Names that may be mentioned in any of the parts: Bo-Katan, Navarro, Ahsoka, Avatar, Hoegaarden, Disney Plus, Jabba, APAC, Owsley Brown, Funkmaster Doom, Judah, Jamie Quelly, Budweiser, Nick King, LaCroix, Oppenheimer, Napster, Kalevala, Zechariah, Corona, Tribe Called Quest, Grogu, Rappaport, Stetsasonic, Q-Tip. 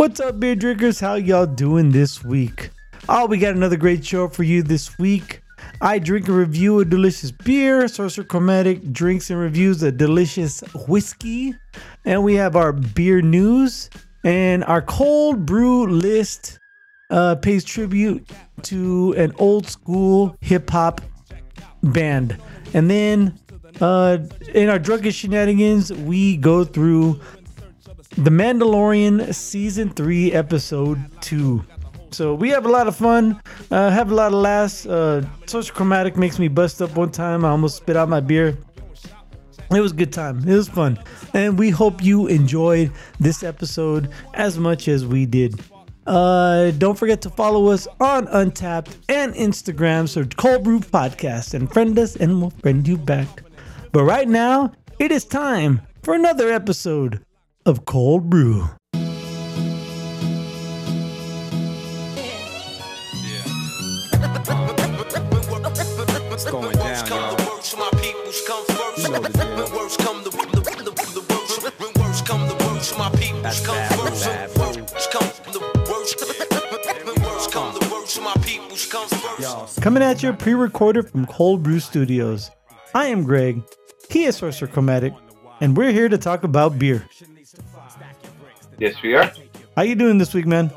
What's up, beer drinkers? How y'all doing this week? Oh, we got another great show for you this week. I drink and review a delicious beer. Sorcerer Chromatic drinks and reviews a delicious whiskey. And we have our beer news. And our cold brew list pays tribute to an old school hip hop band. And then in our drunken shenanigans, we go through The Mandalorian Season 3, Episode 2. So we have a lot of fun, have a lot of laughs. Sorcerer Chromatic makes me bust up one time. I almost spit out my beer. It was a good time. It was fun. And we hope you enjoyed this episode as much as we did. Don't forget to follow us on Untapped and Instagram. Search Cold Brew Podcast and friend us and we'll friend you back. But right now, it is time for another episode of Cold Brew. Yeah. It's going down, y'all. That's bad, Coming at you pre-recorded from Cold Brew Studios. I am Greg, he is Sorcerer Chromatic, and we're here to talk about beer. Yes, we are. How you doing this week, man?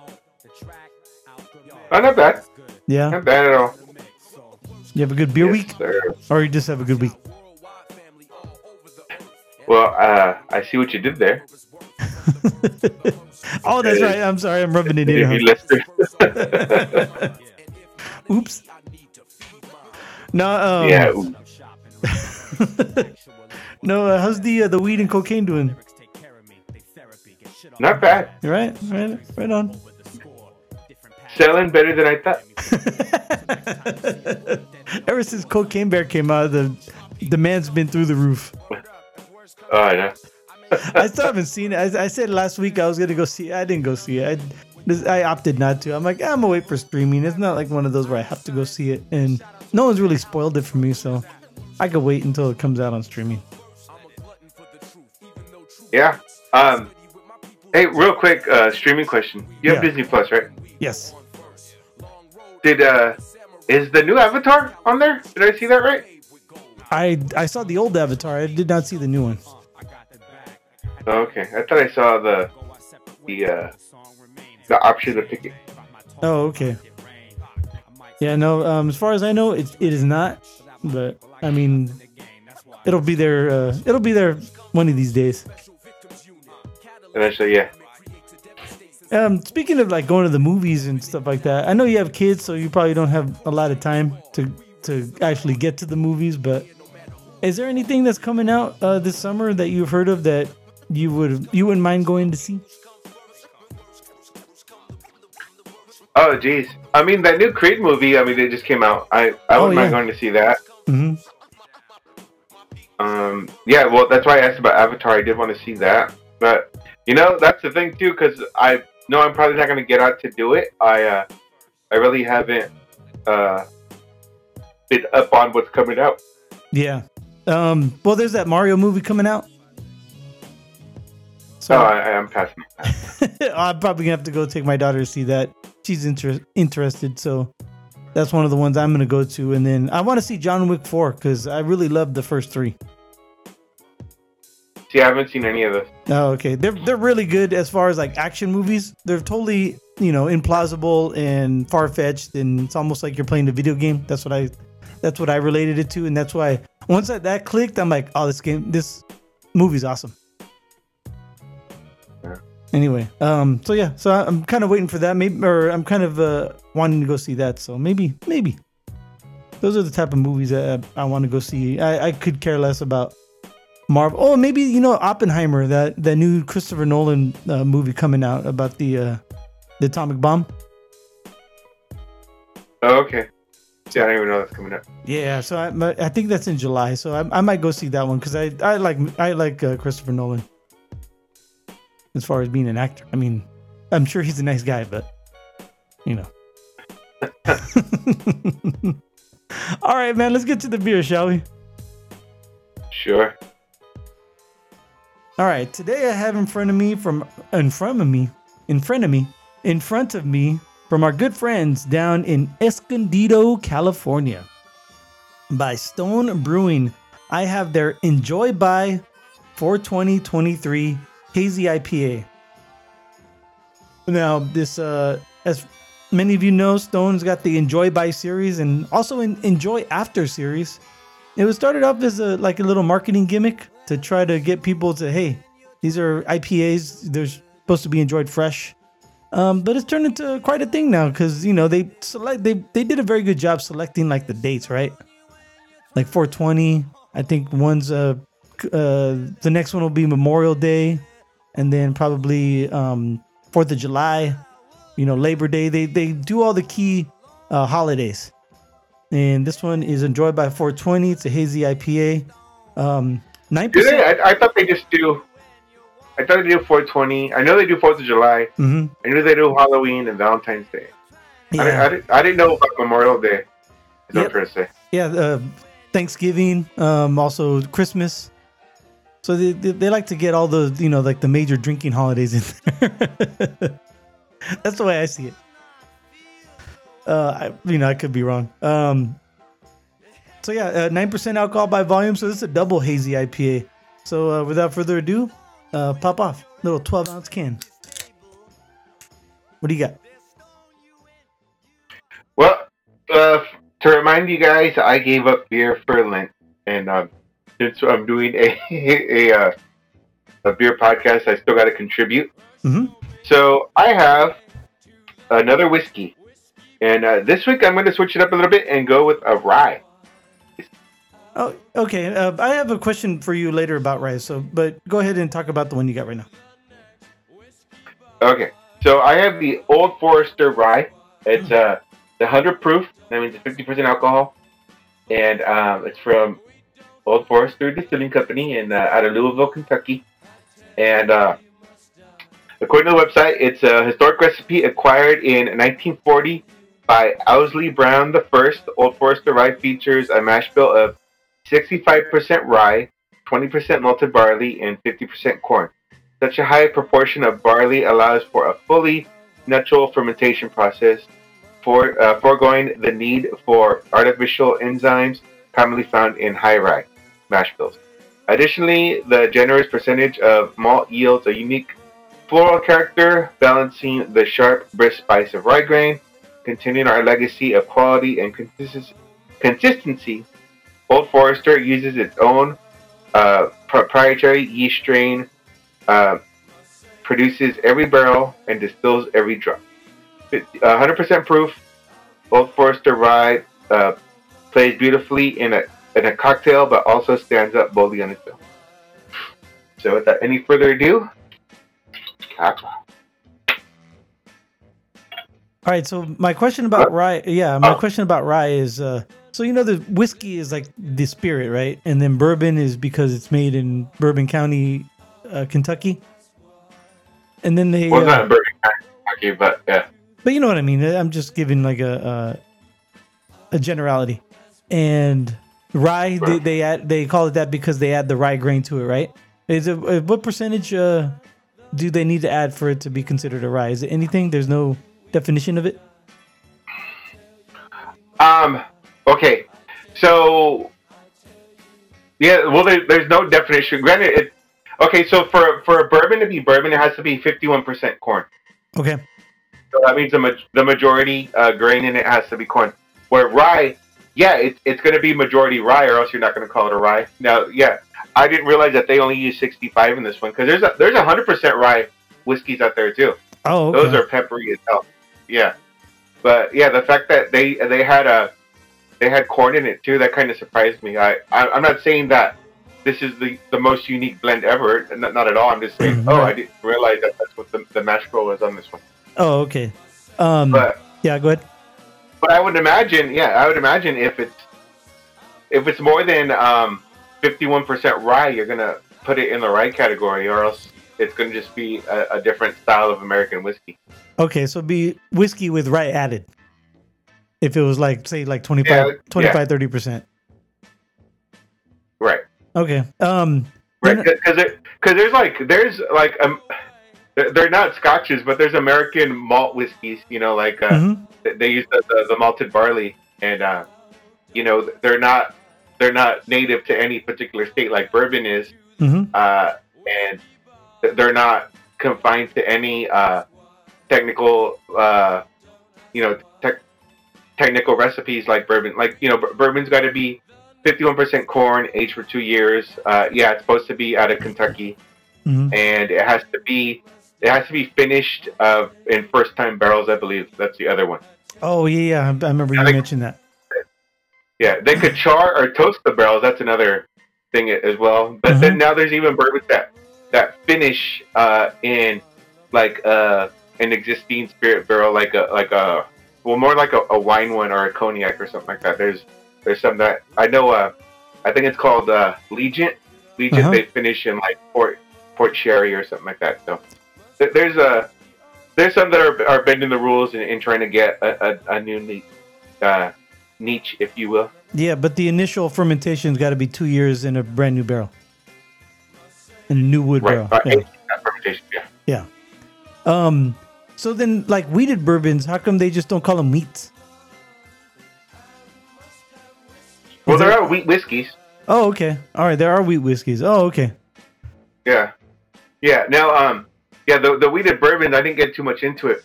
Oh, not bad. Yeah? Not bad at all. You have a good beer week? Sir. Or you just have a good week? Well, I see what you did there. Oh, that's right. I'm sorry. I'm rubbing it in. Huh? Oops. No, yeah. No, how's the weed and cocaine doing? Not bad. Right on. Selling better than I thought. Ever since Cocaine Bear came out, the demand's been through the roof. Oh, I know. I still haven't seen it. I said last week I was going to go see it. I didn't go see it. I opted not to. I'm like, I'm going to wait for streaming. It's not like one of those where I have to go see it. And no one's really spoiled it for me, so I could wait until it comes out on streaming. Yeah. Hey, real quick, streaming question. You have Disney Plus, right? Yes. Is the new Avatar on there? Did I see that right? I saw the old Avatar. I did not see the new one. Oh, okay. I thought I saw the option to pick it. Oh, okay. Yeah, no. As far as I know, it is not. But I mean, it'll be there. It'll be there one of these days. Eventually, yeah. Speaking of like going to the movies and stuff like that, I know you have kids, so you probably don't have a lot of time to actually get to the movies. But is there anything that's coming out this summer that you've heard of that you wouldn't mind going to see? Oh, geez. I mean, that new Creed movie. I mean, it just came out. I wouldn't mind going to see that. Mm-hmm. Yeah. Well, that's why I asked about Avatar. I did want to see that, but. You know, that's the thing, too, because I know I'm probably not going to get out to do it. I really haven't been up on what's coming out. Yeah. Well, there's that Mario movie coming out. So I'm passing. I'm probably going to have to go take my daughter to see that. She's interested, so that's one of the ones I'm going to go to. And then I want to see John Wick 4 because I really loved the first three. See, I haven't seen any of those. Oh, okay. They're really good as far as like action movies. They're totally, implausible and far-fetched, and it's almost like you're playing a video game. That's what I related it to, and that's why once that clicked, I'm like, oh, this movie's awesome. Yeah. Anyway, so I'm kind of waiting for that, maybe, or I'm kind of wanting to go see that. So maybe those are the type of movies that I want to go see. I could care less about Marvel. Oh, maybe Oppenheimer, that new Christopher Nolan movie coming out about the atomic bomb. Oh, okay. Yeah, I don't even know that's coming up. Yeah, so I think that's in July. So I might go see that one because I like Christopher Nolan. As far as being an actor, I mean, I'm sure he's a nice guy, but All right, man. Let's get to the beer, shall we? Sure. All right, today I have in front of me in front of me from our good friends down in Escondido, California. By Stone Brewing, I have their Enjoy By 4/20/23 Hazy IPA. Now, this, as many of you know, Stone's got the Enjoy By series and also an Enjoy After series. It was started off as a little marketing gimmick to try to get people to, hey, these are IPAs. They're supposed to be enjoyed fresh. But it's turned into quite a thing now because, you know, they did a very good job selecting like the dates, right? Like 420, I think one's the next one will be Memorial Day, and then probably 4th of July, you know, Labor Day. They do all the key holidays. And this one is Enjoy By 420. It's a hazy IPA. 9%. Do they? I thought they just do. I thought they do 420. I know they do 4th of July. Mm-hmm. I know they do Halloween and Valentine's Day. Yeah. I didn't know about Memorial Day. Is what I'm trying to say. Yeah. Thanksgiving. Also Christmas. So they like to get all the, you know, like the major drinking holidays in there. That's the way I see it. I could be wrong. So yeah, 9% alcohol by volume. So this is a double hazy IPA. So without further ado, pop off little 12-ounce can. What do you got? Well, to remind you guys, I gave up beer for Lent, and since I'm doing a beer podcast, I still got to contribute. Mm-hmm. So I have another whiskey. And this week, I'm going to switch it up a little bit and go with a rye. Oh, okay. I have a question for you later about rye, but go ahead and talk about the one you got right now. Okay. So I have the Old Forester rye. It's the 100 proof. That means it's 50% alcohol. And it's from Old Forester Distilling Company out of Louisville, Kentucky. And according to the website, it's a historic recipe acquired in 1940 by Owsley Brown the First. The Old Forester rye features a mash bill of 65% rye, 20% malted barley, and 50% corn. Such a high proportion of barley allows for a fully natural fermentation process, foregoing the need for artificial enzymes commonly found in high rye mash bills. Additionally, the generous percentage of malt yields a unique floral character, balancing the sharp, brisk spice of rye grain. Continuing our legacy of quality and consistency, Old Forester uses its own proprietary yeast strain, produces every barrel, and distills every drop. 100% proof, Old Forester rye plays beautifully in a cocktail, but also stands up boldly on its own. So without any further ado, all right, so my question about rye, is, so you know the whiskey is like the spirit, right? And then bourbon is because it's made in Bourbon County, Kentucky. And then they not in Bourbon County, Kentucky, but yeah. But you know what I mean. I'm just giving like a generality. And rye, right. they call it that because they add the rye grain to it, right? Is it what percentage do they need to add for it to be considered a rye? Is it anything? There's no definition of it? Okay. So yeah, well there's no definition. Granted so for a bourbon to be bourbon, it has to be 51% corn. Okay. So that means the majority grain in it has to be corn. Where rye, yeah, it's gonna be majority rye or else you're not gonna call it a rye. Now yeah, I didn't realize that they only use 65 in this one because there's 100% rye whiskeys out there too. Oh, okay. Those are peppery as hell. Yeah, but yeah, the fact that they had corn in it too, that kind of surprised me. I'm not saying that this is the most unique blend ever, not at all. I'm just saying, I didn't realize that that's what the mash bill was on this one. Oh, okay. But, yeah, go ahead. But I would imagine, if it's more than 51% rye, you're gonna put it in the rye category, or else it's going to just be a different style of American whiskey. Okay, so it'd be whiskey with rye added. If it was like, say, like 25, 30%. Right. Okay. Right, because there's like They're not scotches, but there's American malt whiskeys, you know, like they use the malted barley, and you know, they're not native to any particular state like bourbon is, and they're not confined to any technical you know, technical recipes like bourbon. Like, you know, bourbon's got to be 51% corn, aged for 2 years. It's supposed to be out of Kentucky, and it has to be finished in first time barrels. I believe that's the other one. Oh yeah, I remember you mentioned that. Yeah, they could char or toast the barrels. That's another thing as well. But then now there's even bourbons that finish in like an existing spirit barrel, like a well, more like a wine one or a cognac or something like that. There's some that I know. I think it's called Legent. Legent. They finish in like port sherry or something like that. So there's some that are bending the rules and trying to get a new niche, if you will. Yeah, but the initial fermentation's got to be 2 years in a brand new barrel, in a new wood barrel. Yeah. So then, like wheated bourbons, how come they just don't call them wheats? Well, there are wheat whiskeys. Oh, okay. All right, there are wheat whiskeys. Oh, okay. Yeah. Now, the wheated bourbon, I didn't get too much into it.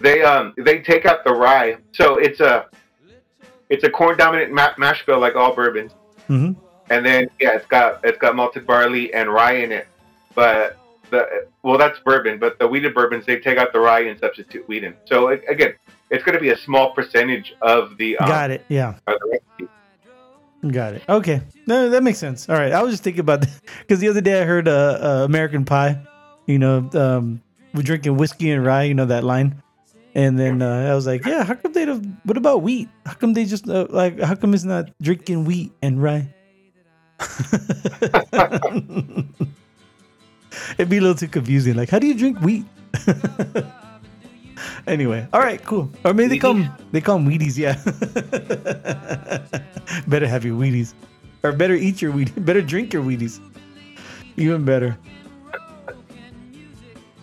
They take out the rye, so it's a corn dominant mash bill like all bourbons. And then it's got malted barley and rye in it, but that's bourbon. But the wheated bourbons, they take out the rye and substitute wheat in. So again, it's going to be a small percentage of the. Got it. Yeah. Got it. Okay. No, that makes sense. All right. I was just thinking about that because the other day I heard American Pie, you know, we're drinking whiskey and rye, you know, that line. And then I was like, yeah, how come they don't, what about wheat? How come they just how come it's not drinking wheat and rye? It'd be a little too confusing. Like, how do you drink wheat? Anyway, all right, cool. Or maybe they call them Wheaties, yeah. Better have your Wheaties, or better eat your Wheaties. Better drink your Wheaties. Even better.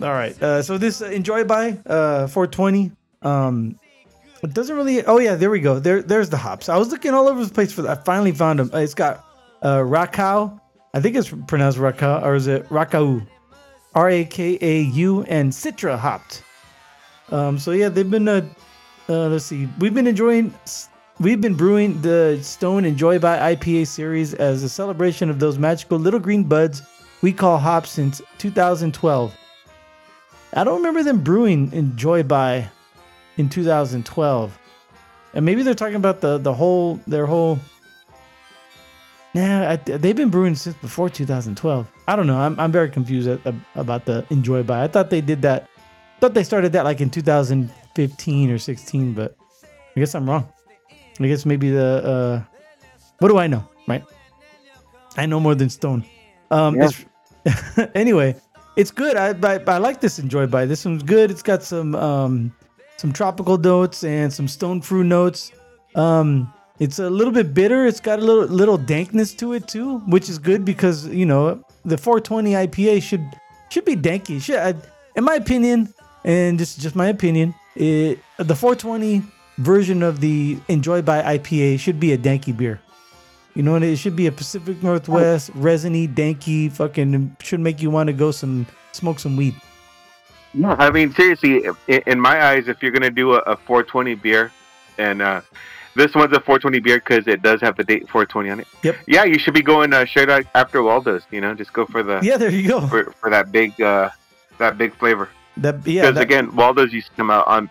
All right. So this Enjoy By 420. It doesn't really. Oh yeah, there we go. There's the hops. I was looking all over the place for that. I finally found them. It's got Rakau. I think it's pronounced Rakau, or is it Rakau? Rakau and Citra hopped. So yeah, they've been let's see. We've been brewing the Stone Enjoy By IPA series as a celebration of those magical little green buds we call hops since 2012. I don't remember them brewing Enjoy By in 2012. And maybe they're talking about their whole they've been brewing since before 2012. I don't know. I'm very confused about the Enjoy By. I thought they did that. Thought they started that like in 2015 or 16, but I guess I'm wrong. I guess maybe what do I know, right? I know more than Stone. Anyway, it's good. I like this Enjoy By. This one's good. It's got some tropical notes and some stone fruit notes. It's a little bit bitter. It's got a little dankness to it too, which is good because you know the 420 IPA should be danky. In my opinion. And this is just my opinion. The 420 version of the Enjoy By IPA should be a danky beer. You know, and it should be a Pacific Northwest, resiny, danky, fucking should make you want to go smoke some weed. Yeah, I mean, seriously, in my eyes, if you're going to do a 420 beer, and this one's a 420 beer because it does have the date 420 on it. Yep. Yeah, you should be going straight out after Waldo's, you know, just go for the... Yeah, there you go. For that big... that big flavor. Because again, Waldo's used to come out on,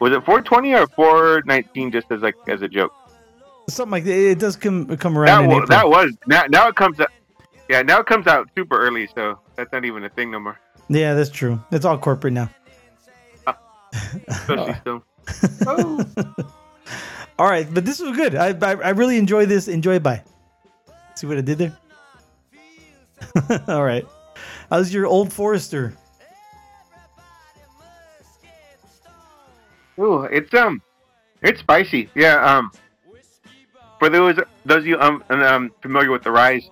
was it 420 or 419? Just as a joke. Something like that. It does come around. Now it comes out. Yeah, now it comes out super early, so that's not even a thing no more. Yeah, that's true. It's all corporate now. Especially Stone. All right, but this was good. I really enjoy this. Enjoy By. See what I did there? All right. How's your Old Forester? Oh, it's spicy. Yeah. For those of you familiar with the ryes,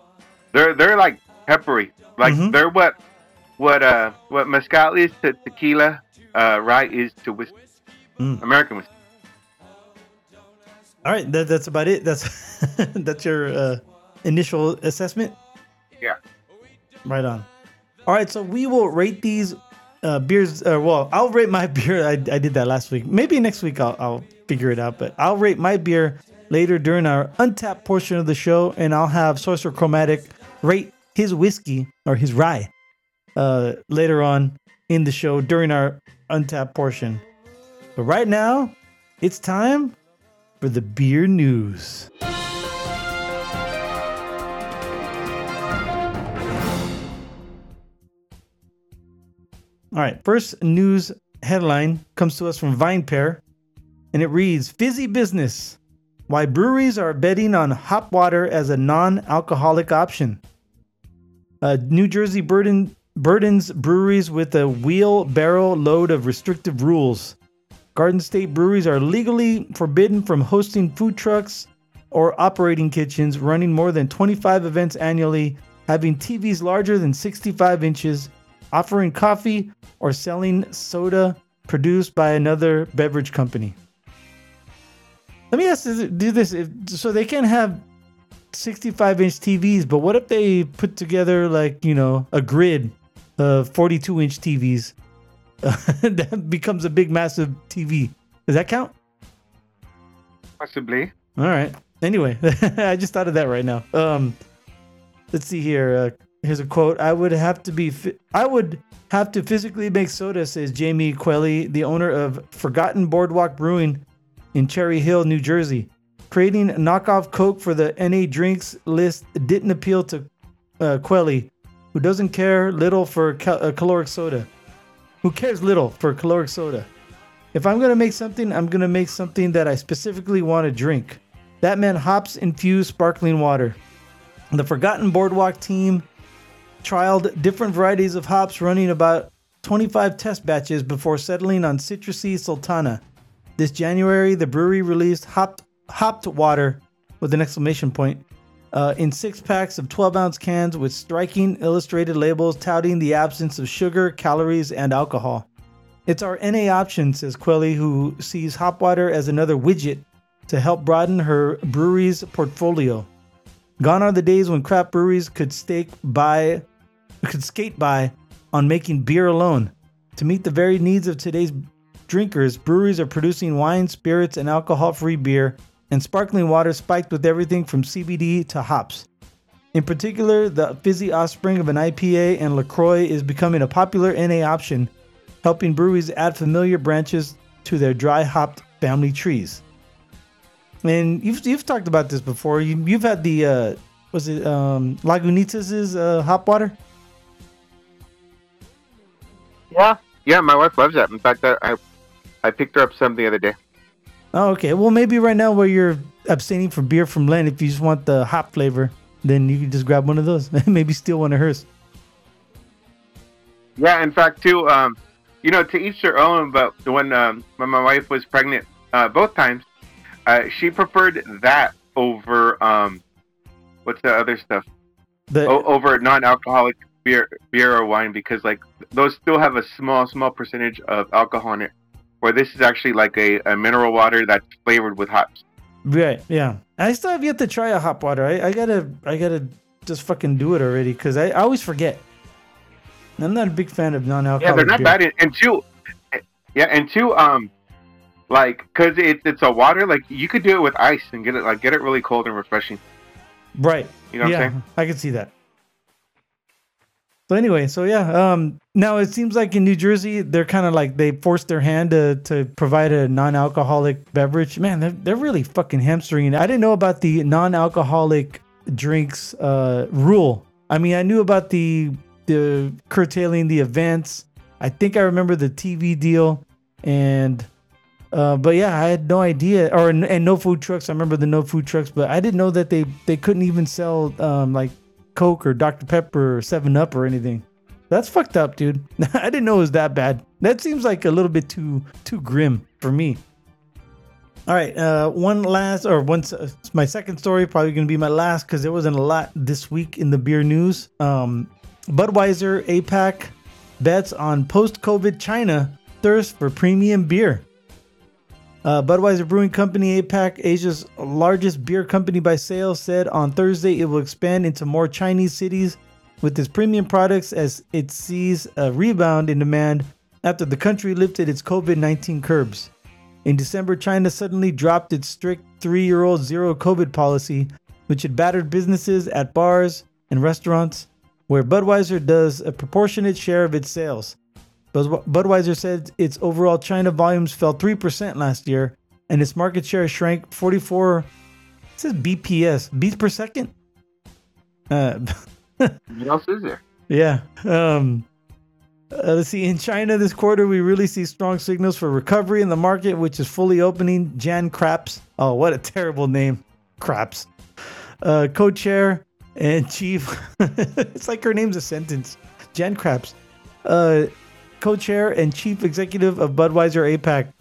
they're like peppery. Like they're what what mezcal is to tequila, rye is to whiskey. American whiskey. All right, that's about it. That's that's your initial assessment. Yeah. Right on. All right, so we will rate these beers. Well, I'll rate my beer. I did that last week. Maybe next week I'll figure it out. But I'll rate my beer later during our Untapped portion of the show, and I'll have Sorcerer Chromatic rate his whiskey or his rye later on in the show during our Untapped portion. But right now, it's time for the beer news. All right, first news headline comes to us from VinePair, and it reads, Fizzy Business, why breweries are betting on Hopwater as a non-alcoholic option. New Jersey burdens breweries with a wheelbarrow load of restrictive rules. Garden State breweries are legally forbidden from hosting food trucks or operating kitchens, running more than 25 events annually, having TVs larger than 65 inches, offering coffee, or selling soda produced by another beverage company. Let me ask you, do this. So they can't have 65-inch TVs, but what if they put together, like, you know, a grid of 42-inch TVs? That becomes a big, massive TV. Does that count? Possibly. All right. Anyway, I just thought of that right now. Let's see here. Here's a quote. I would have to physically make soda, says Jamie Quelly, the owner of Forgotten Boardwalk Brewing in Cherry Hill, New Jersey. Creating knockoff Coke for the NA drinks list didn't appeal to Quelly, who doesn't care little for caloric soda. Who cares little for caloric soda? If I'm going to make something, I'm going to make something that I specifically want to drink. That meant hops-infused sparkling water. The Forgotten Boardwalk team trialed different varieties of hops, running about 25 test batches before settling on citrusy Sultana. This January, the brewery released hopped water with an exclamation point in 6-packs of 12-ounce cans with striking illustrated labels touting the absence of sugar, calories, and alcohol. It's our NA option, says Quelly, who sees Hopwater as another widget to help broaden her brewery's portfolio. Gone are the days when craft breweries could skate by on making beer alone. To meet the varied needs of today's drinkers, breweries are producing wine, spirits, and alcohol-free beer, and sparkling water spiked with everything from CBD to hops. In particular, the fizzy offspring of an IPA and LaCroix is becoming a popular NA option, helping breweries add familiar branches to their dry hopped family trees. And you've talked about this before. You've had the Lagunitas's hop water. Yeah, my wife loves that. In fact, I picked her up some the other day. Oh, okay. Well, maybe right now where you're abstaining from beer from Lent, if you just want the hop flavor, then you can just grab one of those. Maybe steal one of hers. Yeah, in fact, too, you know, to each their own, but when my wife was pregnant both times, she preferred that over, what's the other stuff? Over non-alcoholic beer or wine, because, like, those still have a small percentage of alcohol in it. Where this is actually like a mineral water that's flavored with hops. Right, yeah. I still have yet to try a hop water. I gotta just fucking do it already, because I always forget. I'm not a big fan of non-alcoholic. Yeah, they're not bad. And two, like, because it's a water, like, you could do it with ice and get it really cold and refreshing. Right. You know what I'm saying? I can see that. So anyway, now it seems like in New Jersey, they're kind of like they forced their hand to provide a non-alcoholic beverage. Man, they're really fucking hamstringing. I didn't know about the non-alcoholic drinks rule. I mean, I knew about the curtailing the events. I think I remember the TV deal, but yeah, I had no idea. And no food trucks. I remember the no food trucks, but I didn't know that they couldn't even sell like Coke or Dr. Pepper or 7-Up or anything. That's fucked up, dude. I didn't know it was that bad. That seems like a little bit too grim for me. All right, my second story, probably going to be my last, because there wasn't a lot this week in the beer news. Budweiser, APAC, bets on post-COVID China thirst for premium beer. Budweiser Brewing Company, APAC, Asia's largest beer company by sales, said on Thursday it will expand into more Chinese cities with its premium products as it sees a rebound in demand after the country lifted its COVID-19 curbs. In December, China suddenly dropped its strict three-year-old zero-COVID policy, which had battered businesses at bars and restaurants, where Budweiser does a proportionate share of its sales. Budweiser said its overall China volumes fell 3% last year, and its market share shrank 44. This is BPS, beats per second. What else is there? Yeah. Let's see. In China this quarter, we really see strong signals for recovery in the market, which is fully opening. Jan Kraps. Oh, what a terrible name, Kraps. Co-chair and chief. It's like her name's a sentence. Jan Kraps. Co-chair and chief executive of Budweiser APAC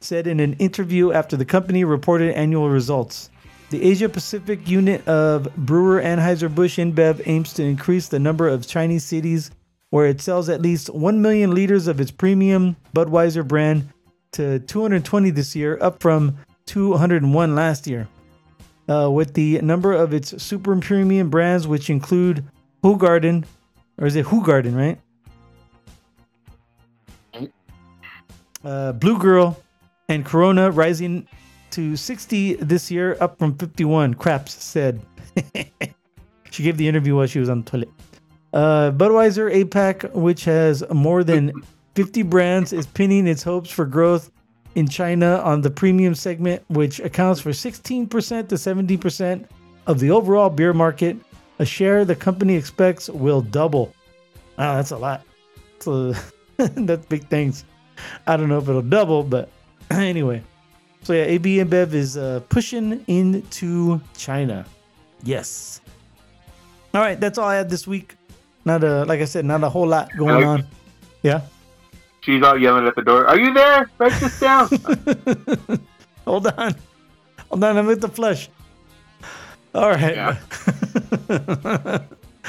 said in an interview after the company reported annual results. The Asia Pacific unit of brewer Anheuser-Busch InBev aims to increase the number of Chinese cities where it sells at least 1 million liters of its premium Budweiser brand to 220 this year, up from 201 last year. With the number of its super premium brands, which include Hoegaarden, or is it Hoegaarden, right? Blue Girl and Corona rising to 60 this year, up from 51, Kraps said. She gave the interview while she was on the toilet. Budweiser APAC, which has more than 50 brands, is pinning its hopes for growth in China on the premium segment, which accounts for 16% to 70% of the overall beer market, a share the company expects will double. Wow, that's a lot. So that's big things. I don't know if it'll double, but anyway. So yeah, AB InBev is pushing into China. Yes. All right, that's all I had this week. Not a whole lot going on. Yeah. She's out yelling at the door. Are you there? Write this down. Hold on. I'm at the flush. All right. Yeah.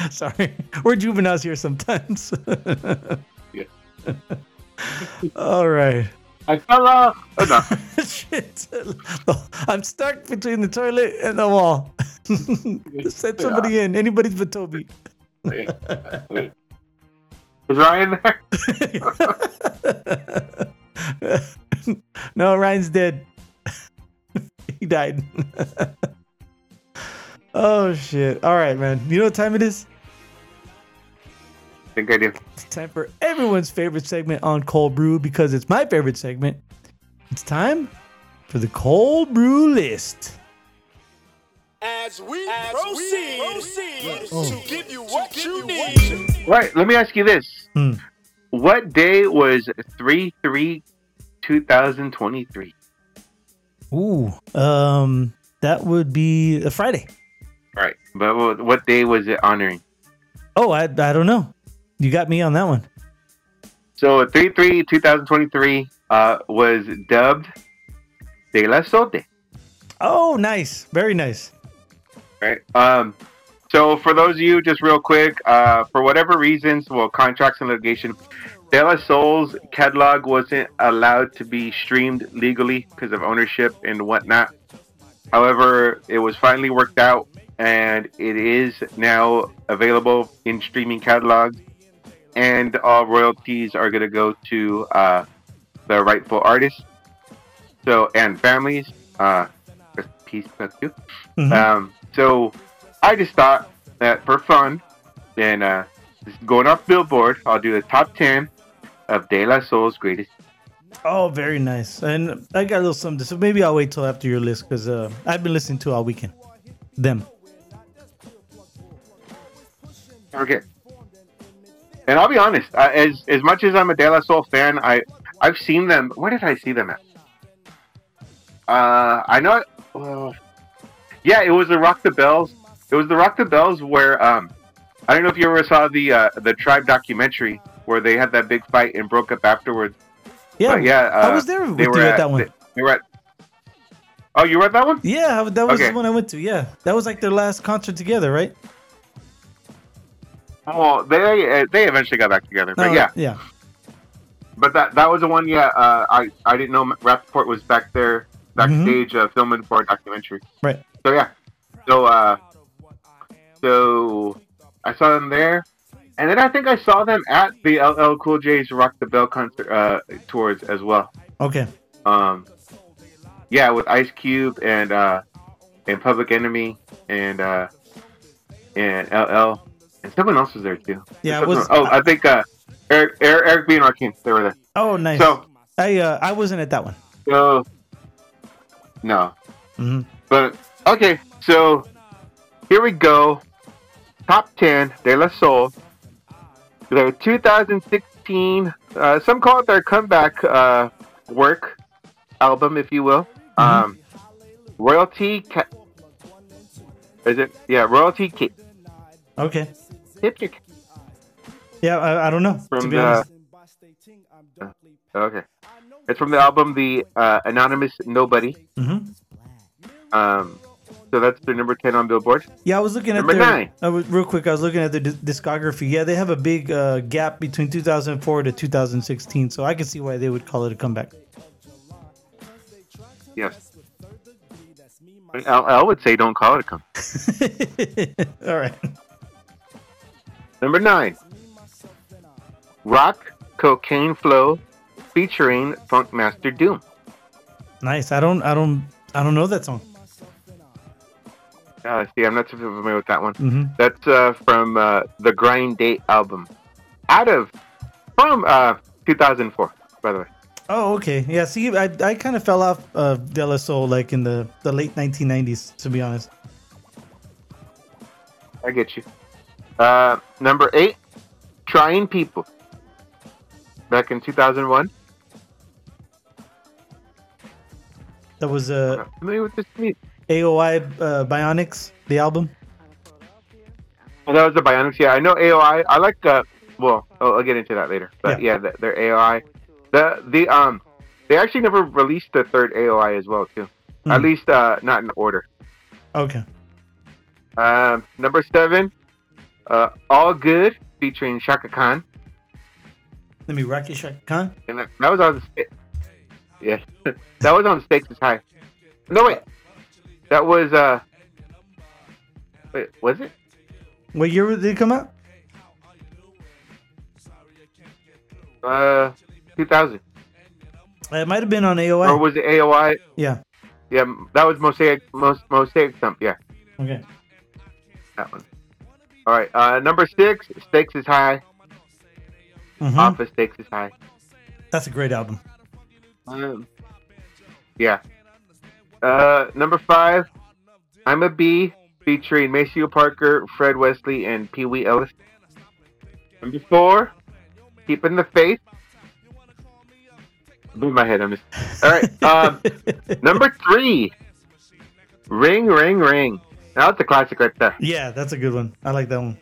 Sorry. We're juveniles here sometimes. Yeah. All right. I fell off. Oh, no. Shit. I'm stuck between the toilet and the wall. Send somebody in. Anybody's but Toby. Wait. Is Ryan there? No, Ryan's dead. He died. Oh, shit. All right, man. You know what time it is? I think I do. It's time for everyone's favorite segment on Cold Brew, because it's my favorite segment. It's time for the Cold Brew List. As we proceed to give you what you need. Right, let me ask you this. What day was 3/3/2023? Ooh, that would be a Friday. Right, but what day was it honoring? Oh, I don't know. You got me on that one. So 3/3/2023 was dubbed De La Soul. Oh, nice. Very nice. Right. So for those of you, just real quick, for whatever reasons, contracts and litigation, De La Soul's catalog wasn't allowed to be streamed legally because of ownership and whatnot. However, it was finally worked out, and it is now available in streaming catalogs, and all royalties are going to go to the rightful artists, and families. Peace, that's you. Mm-hmm. So I just thought that for fun, and just going off Billboard, I'll do the top 10 of De La Soul's greatest. Oh, very nice. And I got a little something. So maybe I'll wait till after your list, because I've been listening to all weekend. Them. Okay. And I'll be honest, as much as I'm a De La Soul fan, I've seen them. Where did I see them at? I know. Yeah, it was the Rock the Bells. It was the Rock the Bells where I don't know if you ever saw the Tribe documentary where they had that big fight and broke up afterwards. Yeah, but yeah. I was there with you at that one. They were at. Oh, you were at that one? Yeah, that was the one I went to. Yeah, that was like their last concert together, right? Well, they eventually got back together, but yeah. But that was the one. Yeah, I didn't know Rappaport was back there backstage filming for a documentary. Right. So yeah, so I saw them there, and then I think I saw them at the LL Cool J's Rock the Bell concert tours as well. Okay. Yeah, with Ice Cube and Public Enemy and LL. And someone else was there too. Yeah, it was. I think Eric B and Rakim, they were there. Oh, nice. So I wasn't at that one. So no. Mm-hmm. But okay, so here we go. Top 10, De La Soul. Their 2016, some call it their comeback work album, if you will. Mm-hmm. Royalty. Is it? Yeah, Royalty. Okay. Yeah, I don't know. From to be honest. Okay. It's from the album The Anonymous Nobody. Mm-hmm. So that's their number 10 on Billboard. Yeah, I was looking at number 9. I was looking at their discography. Yeah, they have a big gap between 2004 to 2016, so I can see why they would call it a comeback. Yes. I would say don't call it a comeback. All right. Number 9, Rock Cocaine Flow featuring Funkmaster Doom. Nice. I don't know that song. I'm not so familiar with that one. Mm-hmm. That's from the Grind Date album, from 2004, by the way. Oh, okay. Yeah. See, I kind of fell off De La Soul like in the late 1990s, to be honest. I get you. Number 8, Trying People. Back in 2001. That was AOI Bionics, the album. Oh, that was the Bionics. Yeah, I know AOI. I like the. Well, I'll get into that later. But yeah their AOI. They actually never released the third AOI as well too. Mm. At least not in order. Okay. Number 7. All Good featuring Shaka Khan. Let me rock you, Shaka Khan. And that was on the that was on Stakes is High. No wait, that was wait, was it? What year did it come out? 2000. It might have been on AOI. Or was it AOI? Yeah. Yeah, that was Mosaic Thump. Yeah. Okay. That one. All right, number 6, Stakes is High. Mm-hmm. Off of Stakes is High. That's a great album. Yeah. Number 5, I'm a Bee, featuring Maceo Parker, Fred Wesley, and Pee Wee Ellis. Number 4, Keeping the Faith. I blew my head on this. All right, number 3, Ring, Ring, Ring. Now that's a classic right there. Yeah, that's a good one. I like that one.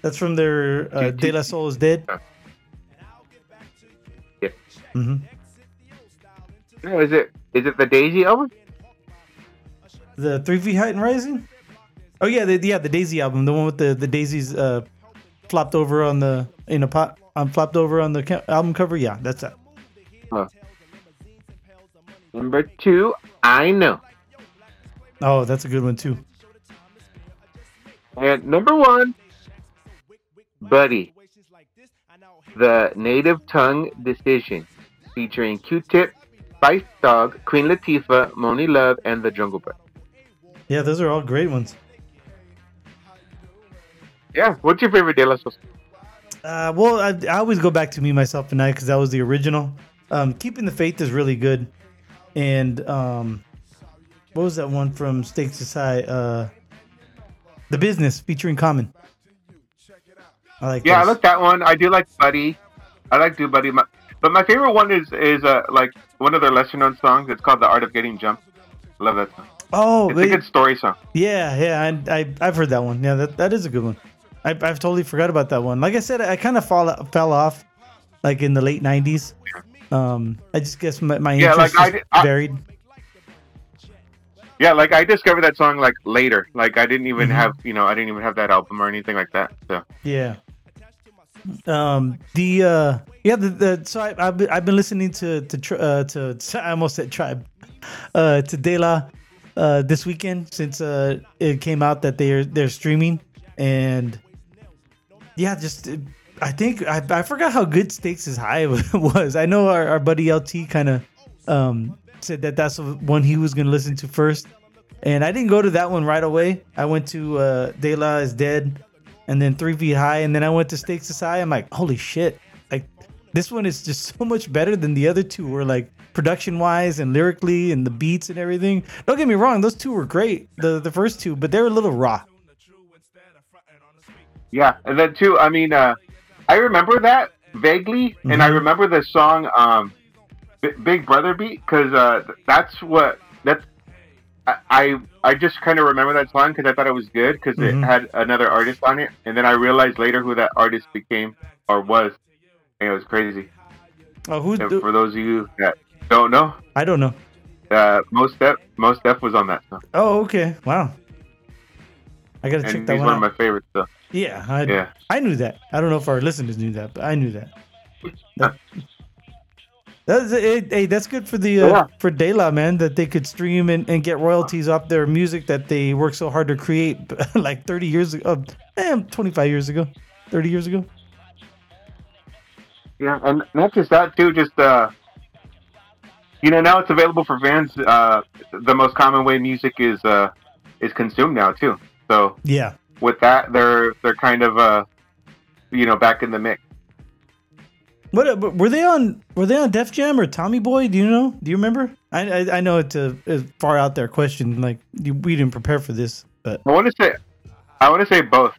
That's from their De La Soul is Dead. Yeah. Mm-hmm. No, is it the Daisy album? The 3 Feet Height and Rising? Oh yeah, the Daisy album, the one with the daisies flopped over on the in a pot, flopped over on the album cover. Yeah, that's that. Huh. Number 2, I Know. Oh, that's a good one too. And number 1, Buddy, The Native Tongue Decision, featuring Q-Tip, Spice Dog, Queen Latifah, Moni Love, and The Jungle Bird. Yeah, those are all great ones. Yeah, what's your favorite De La Soul? Well, I always go back to Me, Myself, and I, because that was the original. Keeping the Faith is really good, and what was that one from Stakes is High? The Business featuring Common. I like. Yeah, those. I like that one. I do like Buddy. I like Do Buddy, but my favorite one is like one of their lesser known songs. It's called The Art of Getting Jumped. I love that song. Oh, it's a good story song. Yeah, I've heard that one. Yeah, that is a good one. I've totally forgot about that one. Like I said, I kind of fell off, like in the late '90s. I just guess my interest varied. Yeah, like I discovered that song like later. Like I didn't even have, you know, I didn't even have that album or anything like that. So yeah. I've been listening to I almost said Tribe, to De La this weekend since it came out that they're streaming, and yeah, just I think I forgot how good Stakes is High was. I know our buddy LT kind of said that that's the one he was gonna listen to first, and I didn't go to that one right away. I went to De La is Dead, and then 3 Feet High, and then I went to Stakes is High. I'm like, holy shit, like this one is just so much better than the other two were, like production wise and lyrically and the beats and everything. Don't get me wrong, those two were great, the first two, but they were a little raw. Yeah, and then too, I mean, I remember that vaguely, and I remember the song Big Brother beat, because I just kind of remember that song because I thought it was good because it had another artist on it, and then I realized later who that artist became or was, and it was crazy. Oh, for those of you that don't know, I don't know. Mos Def was on that song. Oh, okay, wow. I gotta check that one. He's one of my favorites, though. Yeah, I knew that. I don't know if our listeners knew that, but I knew that. That's good for the for De La, man, that they could stream and get royalties off their music that they worked so hard to create, like 30 years ago. Yeah, and not just that too, just you know, now it's available for fans. The most common way music is consumed now too. So yeah, with that, they're kind of you know, back in the mix. What were they on Def Jam or Tommy Boy? Do you know? Do you remember? I know it's a far out there question. Like we didn't prepare for this, but I want to say both.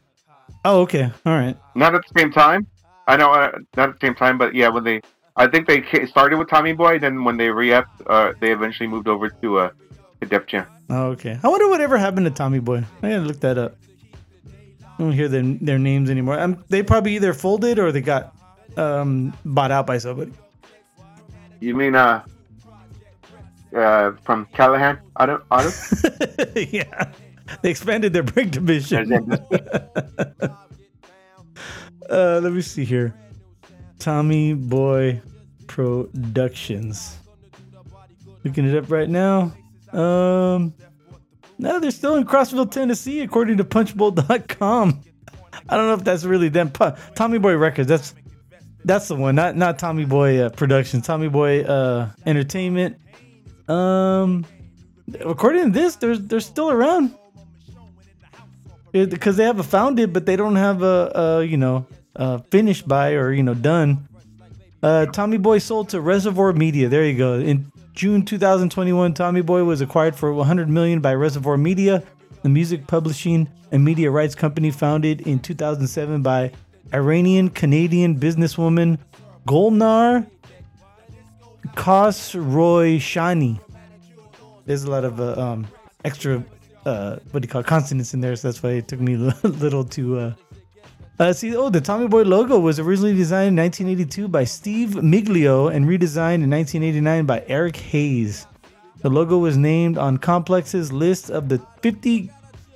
Oh, okay, all right. Not at the same time. I know, not at the same time, but yeah, when I think they started with Tommy Boy, then when they re-upped, they eventually moved over to Def Jam. Oh, okay. I wonder whatever happened to Tommy Boy. I gotta look that up. I don't hear their names anymore. They probably either folded or they got bought out by somebody. You mean from Callahan Auto? Yeah, they expanded their break division. Let me see here. Tommy Boy Productions, looking it up right now. No, they're still in Crossville, Tennessee, according to punchbowl.com. I don't know if that's really them. Tommy Boy Records, that's the one, not Tommy Boy Productions, Tommy Boy Entertainment. According to this, they're still around because they have a founded, but they don't have a you know, finished by, or you know, done. Tommy Boy sold to Reservoir Media. There you go. In June 2021, Tommy Boy was acquired for $100 million by Reservoir Media, the music publishing and media rights company founded in 2007 by Iranian-Canadian businesswoman Golnar Khosrowshani. There's a lot of extra, consonants in there, so that's why it took me a little to see. Oh, the Tommy Boy logo was originally designed in 1982 by Steve Miglio and redesigned in 1989 by Eric Hayes. The logo was named on Complex's list of the 50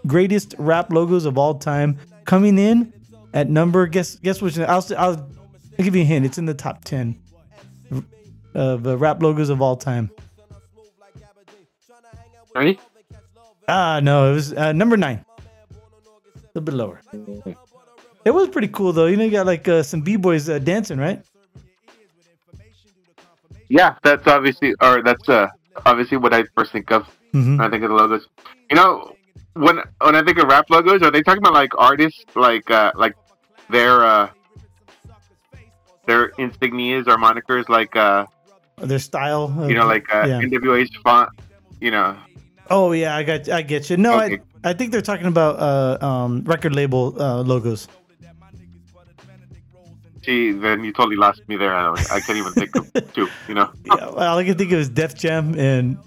greatest rap logos of all time, coming in at number, guess which? I'll give you a hint. It's in the top 10 of rap logos of all time. Sorry? No, it was number 9. A little bit lower. It was pretty cool though. You know, you got like some b-boys dancing, right? Yeah, that's obviously what I first think of when I think of the logos. You know, when I think of rap logos, are they talking about like artists, like their insignias or monikers, like their style, you know, like NWA's font, you know? Oh yeah, I get you. No, okay. I think they're talking about record label logos. See, then you totally lost me there. I can't even think of two. You know? Yeah, well, all I can think of is Def Jam and.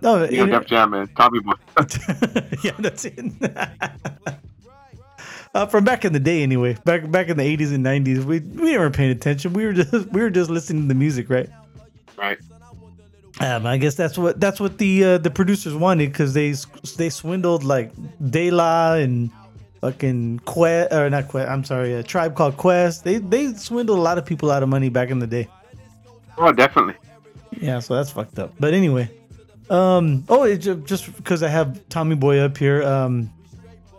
No, yeah, Def Jam and Tommy Boy. Yeah, that's it. From back in the day, anyway, back in the 80s and 90s, we never paid attention. We were just listening to the music, right? Right. I guess that's what the producers wanted, because they swindled like De La and fucking Quest, or not Quest, I'm sorry, a Tribe Called Quest. They swindled a lot of people out of money back in the day. Oh, definitely. Yeah, so that's fucked up. But anyway, just because I have Tommy Boy up here,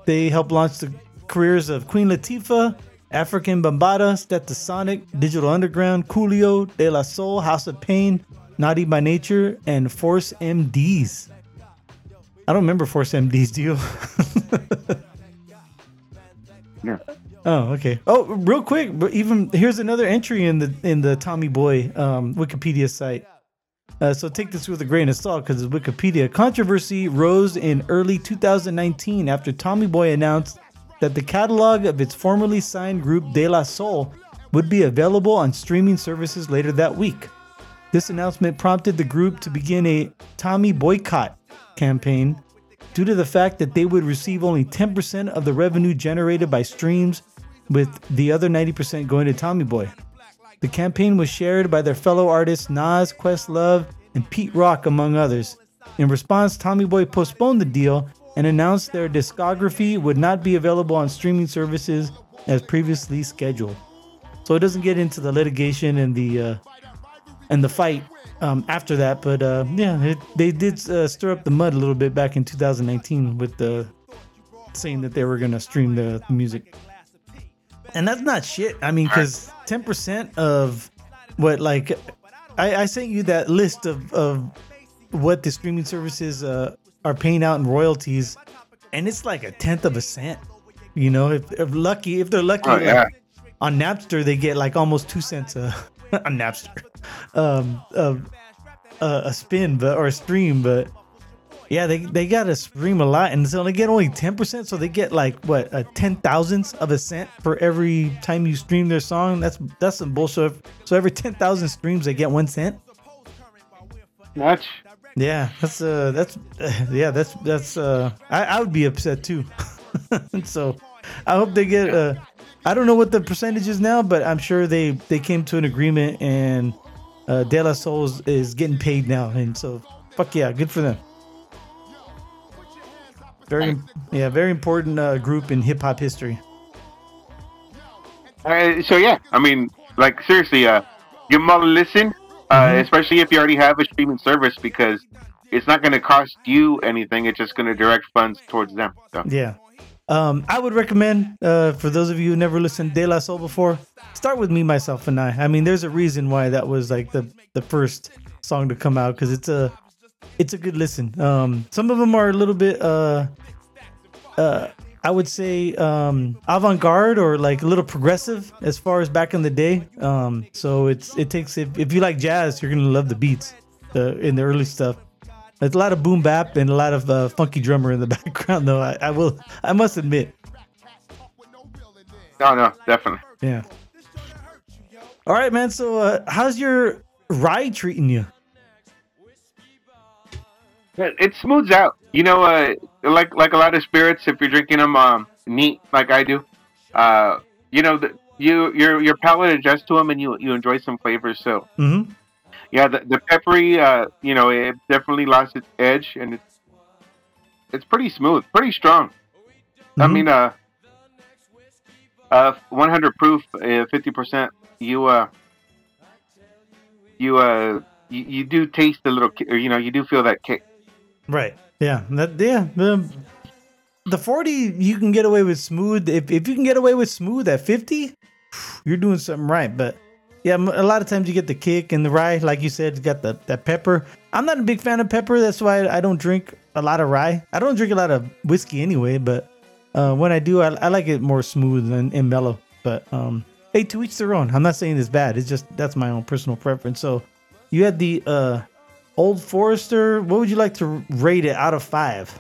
they helped launch the careers of Queen Latifah, African Bambaataa, Stetsasonic, Digital Underground, Coolio, De La Soul, House of Pain, Naughty by Nature, and Force MDs. I don't remember Force MDs, do you? No. Oh, okay. Oh, real quick, even here's another entry in the Tommy Boy Wikipedia site. So take this with a grain of salt, because it's Wikipedia. Controversy rose in early 2019 after Tommy Boy announced that the catalog of its formerly signed group De La Soul would be available on streaming services later that week. This announcement prompted the group to begin a Tommy boycott campaign due to the fact that they would receive only 10% of the revenue generated by streams, with the other 90% going to Tommy Boy. The campaign was shared by their fellow artists Nas, Questlove, and Pete Rock, among others. In response, Tommy Boy postponed the deal and announced their discography would not be available on streaming services as previously scheduled. So it doesn't get into the litigation and the fight after that, but they did stir up the mud a little bit back in 2019 with the saying that they were going to stream the music. And that's not shit. I mean, because 10% of what, like, I sent you that list of what the streaming services are paying out in royalties, and it's like 0.1%. You know, if they're lucky, oh, yeah. Like, on Napster they get like almost 2 cents on Napster, a spin, but or a stream, but yeah, they gotta stream a lot, and so they get only 10%, so they get like what, 0.010 of a cent for every time you stream their song. That's some bullshit. So every 10,000 streams they get 1 cent. Much. Yeah, that's I would be upset too. So I hope they get I don't know what the percentage is now, but I'm sure they came to an agreement, and De La Soul is getting paid now, and so fuck yeah, good for them. Very important group in hip hop history. So yeah, I mean, like seriously, give them all a listen. Especially if you already have a streaming service, because it's not going to cost you anything. It's just going to direct funds towards them. So. Yeah. I would recommend, for those of you who never listened to De La Soul before, start with Me, Myself, and I. I mean, there's a reason why that was like the first song to come out, because it's a good listen. Some of them are a little bit, I would say, avant-garde, or like a little progressive as far as back in the day. So if you like jazz, you're gonna love the beats in the early stuff. It's a lot of boom bap and a lot of funky drummer in the background, though. I must admit. No, definitely. Yeah. All right, man. So how's your ride treating you? It smooths out, you know. Like a lot of spirits, if you're drinking them neat, like I do, you know, your palate adjusts to them, and you enjoy some flavors. So, mm-hmm. Yeah, the peppery, you know, it definitely lost its edge, and it's pretty smooth, pretty strong. Mm-hmm. I mean, 100 proof, 50%. You do taste a little, or, you know, you do feel that kick. Right. Yeah. The 40 you can get away with smooth. If you can get away with smooth at 50, you're doing something right. But yeah, a lot of times you get the kick and the rye, like you said, it's got that pepper. I'm not a big fan of pepper. That's why I don't drink a lot of rye. I don't drink a lot of whiskey anyway, but when I do, I like it more smooth and mellow. But hey, to each their own. I'm not saying it's bad. It's just that's my own personal preference. So you had the Old Forester. What would you like to rate it out of 5?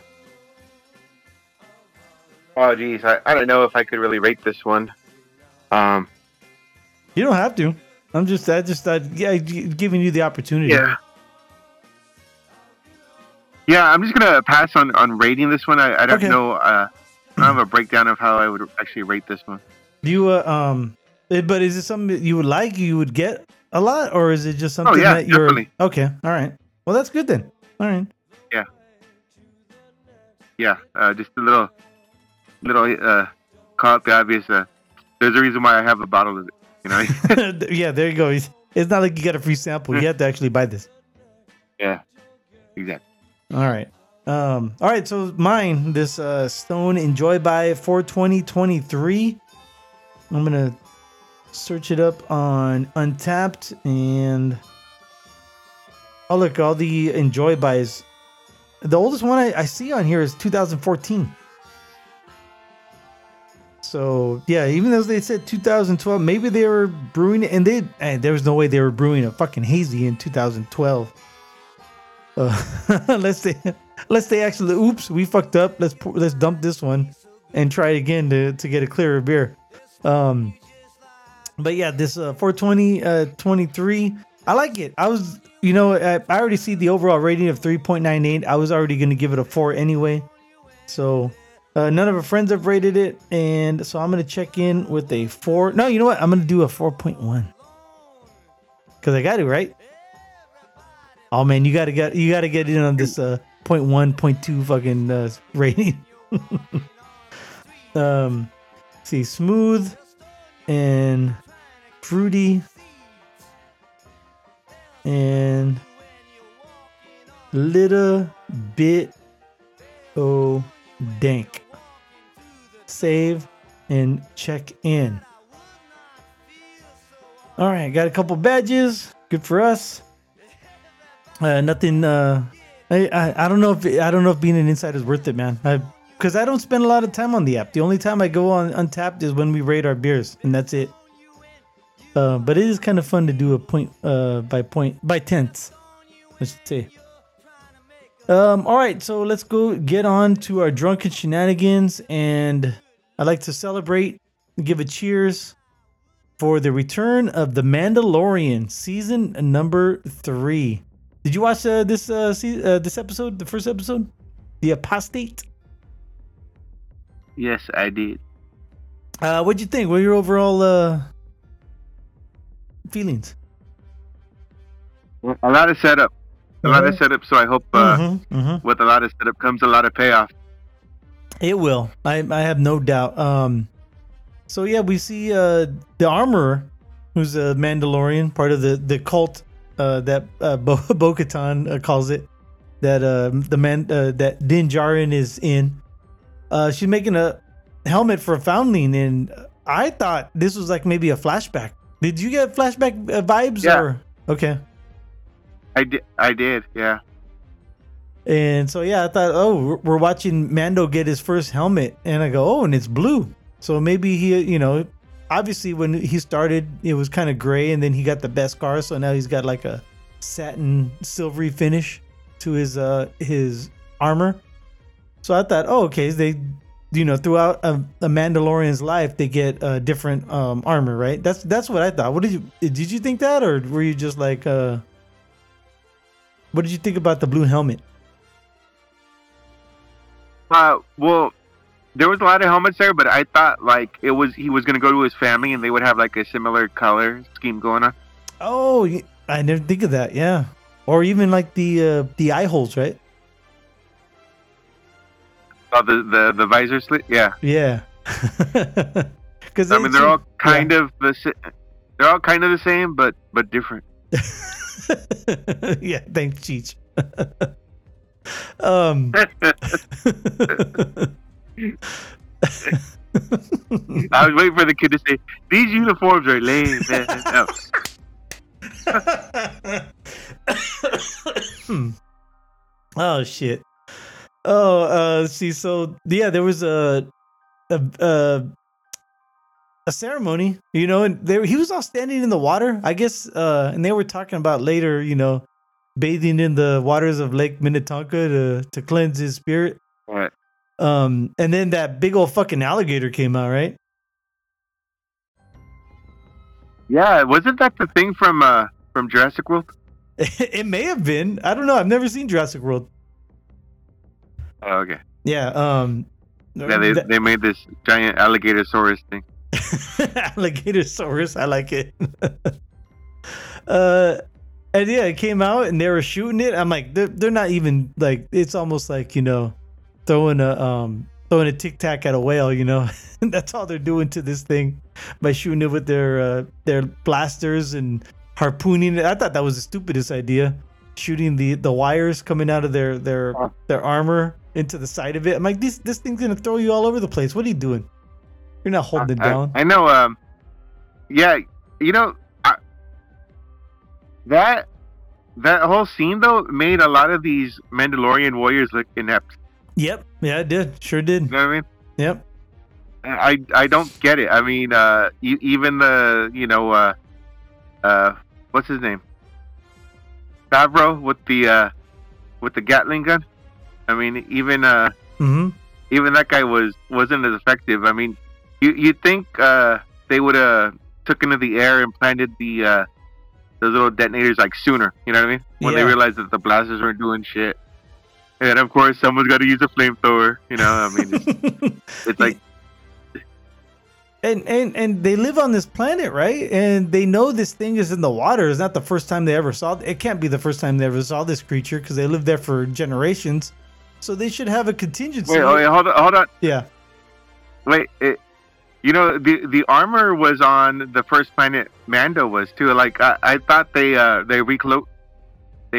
Oh, geez. I don't know if I could really rate this one. You don't have to. I giving you the opportunity. Yeah, I'm just going to pass on rating this one. I don't know. I don't have a breakdown of how I would actually rate this one. You, but is it something that you would like, you would get a lot, or is it just something that you're... Definitely. Okay, all right. Well, that's good then. All right. Yeah. Yeah. Just a little call out the obvious. There's a reason why I have a bottle of it. You know? Yeah. There you go. It's not like you got a free sample. You have to actually buy this. Yeah. Exactly. All right. All right. So mine, this Stone Enjoy By 4/20/23. I'm gonna search it up on Untapped and. Oh, look, all the Enjoy Buys. The oldest one I see on here is 2014. So, yeah, even though they said 2012, maybe they were brewing it. And there was no way they were brewing a fucking hazy in 2012. Unless they actually, oops, we fucked up. Let's dump this one and try it again to get a clearer beer. But, yeah, this 4/20/23, I like it. I already see the overall rating of 3.98. I was already going to give it a 4 anyway. So none of our friends have rated it. And so I'm going to check in with a 4. No, you know what? I'm going to do a 4.1. Because I got to, right? Oh, man, you got to get in on this 0.1, 0.2 fucking rating. See, smooth and fruity. And little bit oh dank. Save and check in. All right, got a couple badges. Good for us. Nothing. I don't know if being an insider is worth it, man. Because I don't spend a lot of time on the app. The only time I go on Untapped is when we rate our beers, and that's it. But it is kind of fun to do a point by tenths, I should say. All right, so let's go get on to our drunken shenanigans, and I'd like to celebrate and give a cheers for the return of The Mandalorian, season number 3. Did you watch this episode, the first episode, The Apostate? Yes, I did. What'd you think? What were your overall feelings? Well, a lot of setup, so I hope with a lot of setup comes a lot of payoff. It will. I have no doubt. So yeah, we see the armorer, who's a Mandalorian, part of the cult that Bo-Katan calls it, that that Din Djarin is in. She's making a helmet for a foundling, and I thought this was like maybe a flashback. Did you get flashback vibes? Yeah. Or? Okay. I did, yeah. And so, yeah, I thought, oh, we're watching Mando get his first helmet. And I go, oh, and it's blue. So maybe he, obviously when he started, it was kind of gray. And then he got the Beskar. So now he's got like a satin silvery finish to his armor. So I thought, oh, okay. They... throughout a Mandalorian's life, they get different armor, right? That's what I thought. What did you think that, or were you just like, what did you think about the blue helmet? Well, there was a lot of helmets there, but I thought like he was gonna go to his family and they would have like a similar color scheme going on. Oh, I never think of that. Yeah, or even like the eye holes, right? Oh, the visor slit, yeah. Yeah. Cause they're all kind of the same, but different. Yeah, thanks, Cheech. I was waiting for the kid to say, "These uniforms are lame, man." No. Oh shit. Oh, see, so yeah, there was a ceremony, and he was all standing in the water, I guess, and they were talking about later, bathing in the waters of Lake Minnetonka to cleanse his spirit. All right. And then that big old fucking alligator came out, right? Yeah, wasn't that the thing from Jurassic World? It may have been. I don't know. I've never seen Jurassic World. Oh, okay. Yeah. Yeah, they made this giant alligatosaurus thing. Alligatosaurus, I like it. And yeah, it came out and they were shooting it. I'm like, they're not even like, it's almost like, you know, throwing a Tic Tac at a whale, you know. That's all they're doing to this thing by shooting it with their blasters and harpooning it. I thought that was the stupidest idea, shooting the wires coming out of their armor into the side of it. I'm like, this thing's gonna throw you all over the place. What are you doing? You're not holding it down. I know. Yeah, you know, that whole scene though made a lot of these Mandalorian warriors look inept. Yep. Yeah, it did. Sure did. You know what I mean? Yep. I don't get it. I mean, even the, you know, what's his name? Favreau with the Gatling gun. I mean, even that guy wasn't as effective. I mean, you think they would have took into the air and planted those little detonators like sooner? You know what I mean? When they realized that the blasters weren't doing shit. And of course, someone's got to use a flamethrower. You know, I mean, it's like. And they live on this planet, right? And they know this thing is in the water. It's not the first time they ever saw it. It can't be the first time they ever saw this creature because they lived there for generations. So they should have a contingency. Wait, hold on. Yeah. Wait, you know, the armor was on the first planet Mando was too. Like I thought they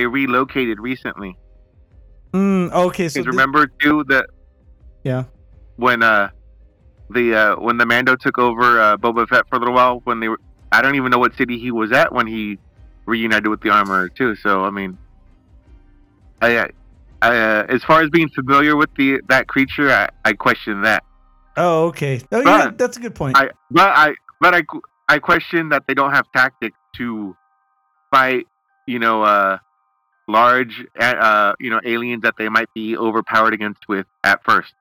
relocated recently. Okay, so remember too that when the Mando took over Boba Fett for a little while, when they were, I don't even know what city he was at when he reunited with the armor too. So I mean, I as far as being familiar with that creature, I question that. Oh, okay. Oh, yeah, that's a good point. I question that they don't have tactics to fight. You know. Large, you know, aliens that they might be overpowered against with at first.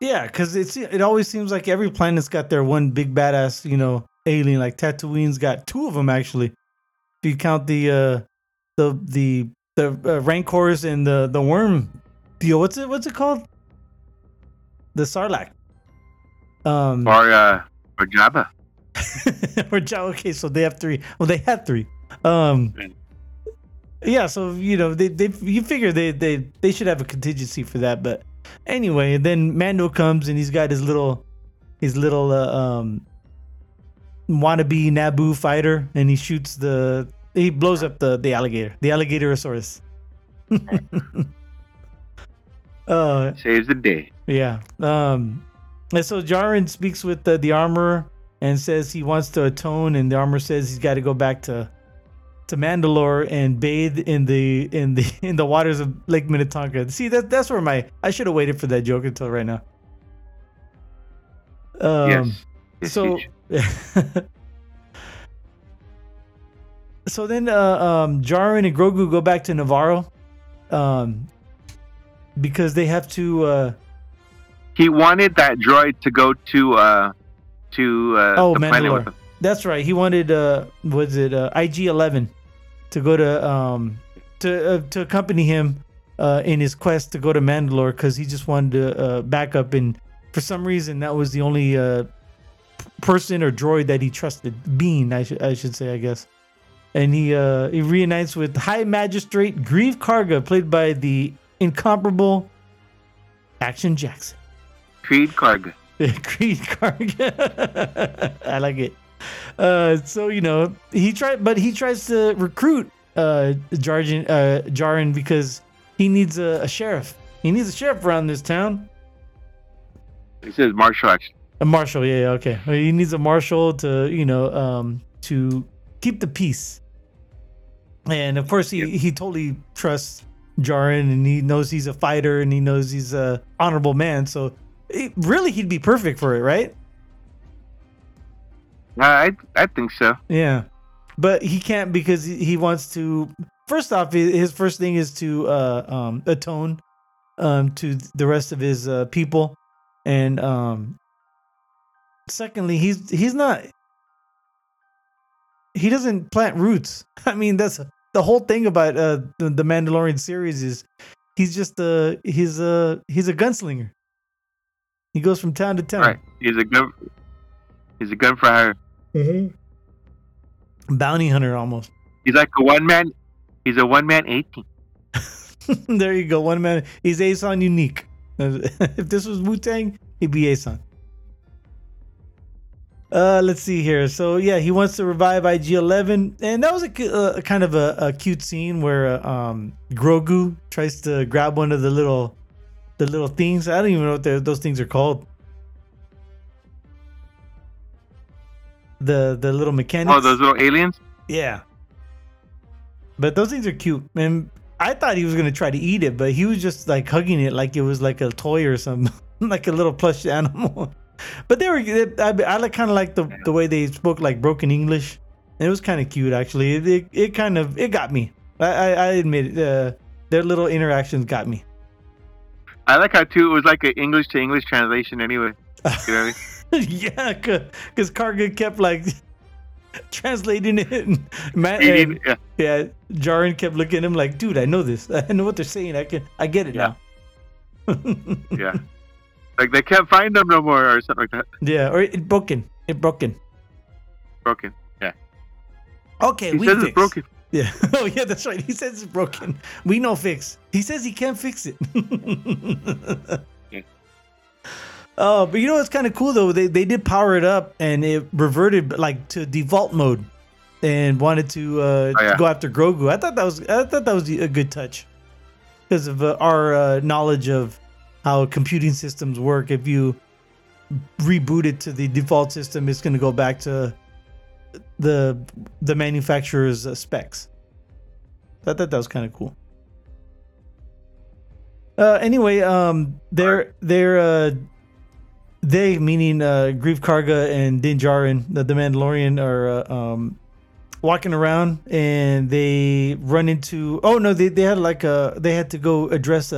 Yeah, because it always seems like every planet's got their one big badass, you know, alien. Like Tatooine's got two of them actually. If you count the Rancors and the worm deal, what's it called? The Sarlacc. Or Jabba. Or Jabba. Okay, so they have three. Well, they had three. Yeah, so you know you figure they should have a contingency for that, but anyway, then Mando comes and he's got his little wannabe Naboo fighter, and he blows up the alligator, the alligatosaurus. Saves the day. Yeah. And so Jaren speaks with the armorer and says he wants to atone, and the armorer says he's got to go back to Mandalore and bathe in the waters of Lake Minnetonka. See, that's where I should have waited for that joke until right now. Yes. So, so then Jaren and Grogu go back to Navarro, because they have to. He wanted that droid to go to the planet with him. That's right. He wanted IG-11. To go to accompany him in his quest to go to Mandalore, because he just wanted to back up, and for some reason that was the only person or droid that he trusted. Bean, I should say, I guess. And he reunites with High Magistrate Grieve Karga, played by the incomparable Action Jackson. Creed Karga. Creed Karga. I like it. So you know he tries to recruit Jaren because he needs a sheriff. He needs a sheriff around this town. He says marshal. Actually. A marshal, yeah, okay. He needs a marshal to to keep the peace. And of course he totally trusts Jaren, and he knows he's a fighter, and he knows he's a honorable man. So really he'd be perfect for it, right? I think so. Yeah, but he can't because he wants to. First off, his first thing is to atone to the rest of his people, and secondly, he's not. He doesn't plant roots. I mean, that's the whole thing about the Mandalorian series is he's just he's a gunslinger. He goes from town to town. Right. He's a gun for hire. Mm-hmm. Bounty hunter almost. He's like a one man. He's a one-man A team. There you go. One man. He's A-San unique. If this was Wu-Tang, he'd be A-San. Let's see here. So, yeah, he wants to revive IG-11. And that was a kind of a cute scene where Grogu tries to grab one of the little things. I don't even know what those things are called. The little mechanics. Oh, those little aliens? Yeah. But those things are cute. And I thought he was going to try to eat it, but he was just like hugging it like it was like a toy or something, like a little plush animal. But they were, I kind of like the way they spoke like broken English. And it was kind of cute, actually. It kind of, it got me. I admit it. Their little interactions got me. I like how, too, it was like an English to English translation anyway. You know what I mean? Yeah, because Karga kept like translating it. And Jaren kept looking at him like, dude, I know this. I know what they're saying. I get it now. Yeah. Like they can't find them no more or something like that. Yeah, or it broken. Broken, yeah. Okay, he says it's broken. Yeah. Oh, yeah, that's right. He says it's broken. We know fix. He says he can't fix it. Yeah. Oh, but you know what's kind of cool, though? They did power it up, and it reverted like to default mode and wanted to go after Grogu. I thought that was a good touch because of our knowledge of how computing systems work. If you reboot it to the default system, it's going to go back to the manufacturer's specs. I thought that was kind of cool. Anyway, they meaning Greef Karga and Din Djarin, the Mandalorian, are walking around, and they run into. Oh no, they had to go address